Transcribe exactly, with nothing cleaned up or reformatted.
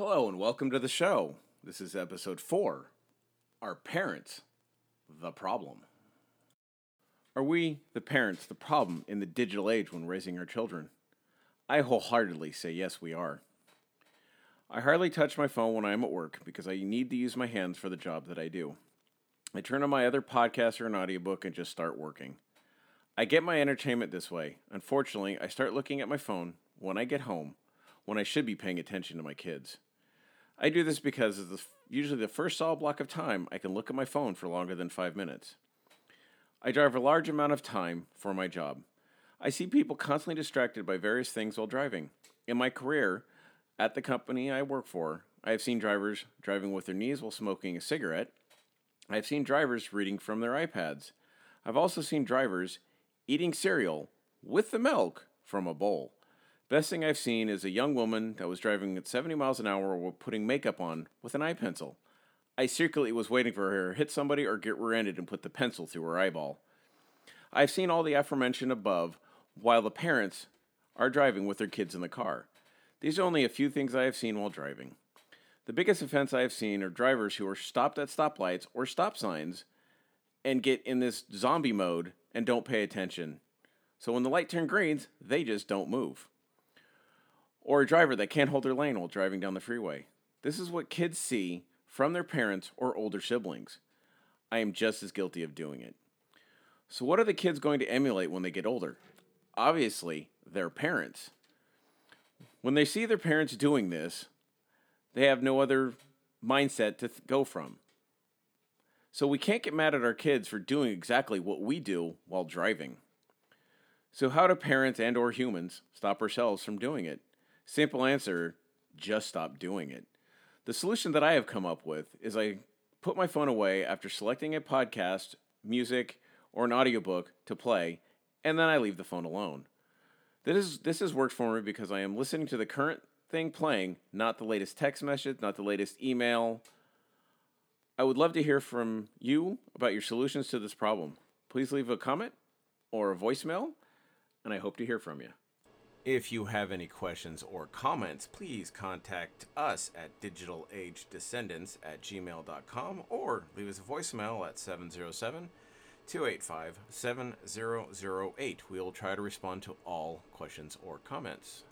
Hello and welcome to the show. This is episode four. Are parents the problem? Are we, the parents, the problem in the digital age when raising our children? I wholeheartedly say yes, we are. I hardly touch my phone when I am at work because I need to use my hands for the job that I do. I turn on my other podcast or an audiobook and just start working. I get my entertainment this way. Unfortunately, I start looking at my phone when I get home when I should be paying attention to my kids. I do this because it's usually the first solid block of time I can look at my phone for longer than five minutes. I drive a large amount of time for my job. I see people constantly distracted by various things while driving. In my career, at the company I work for, I have seen drivers driving with their knees while smoking a cigarette. I have seen drivers reading from their iPads. I've also seen drivers eating cereal with the milk from a bowl. Best thing I've seen is a young woman that was driving at seventy miles an hour while putting makeup on with an eye pencil. I secretly was waiting for her to hit somebody or get rear-ended and put the pencil through her eyeball. I've seen all the aforementioned above while the parents are driving with their kids in the car. These are only a few things I have seen while driving. The biggest offense I have seen are drivers who are stopped at stoplights or stop signs and get in this zombie mode and don't pay attention. So when the light turns green, they just don't move. Or a driver that can't hold their lane while driving down the freeway. This is what kids see from their parents or older siblings. I am just as guilty of doing it. So what are the kids going to emulate when they get older? Obviously, their parents. When they see their parents doing this, they have no other mindset to th- go from. So we can't get mad at our kids for doing exactly what we do while driving. So how do parents and or humans stop ourselves from doing it? Simple answer, just stop doing it. The solution that I have come up with is I put my phone away after selecting a podcast, music, or an audiobook to play, and then I leave the phone alone. This is, this has worked for me because I am listening to the current thing playing, not the latest text message, not the latest email. I would love to hear from you about your solutions to this problem. Please leave a comment or a voicemail, and I hope to hear from you. If you have any questions or comments, please contact us at digital age descendants at gmail dot com or leave us a voicemail at seven zero seven, two eight five, seven zero zero eight. We will try to respond to all questions or comments.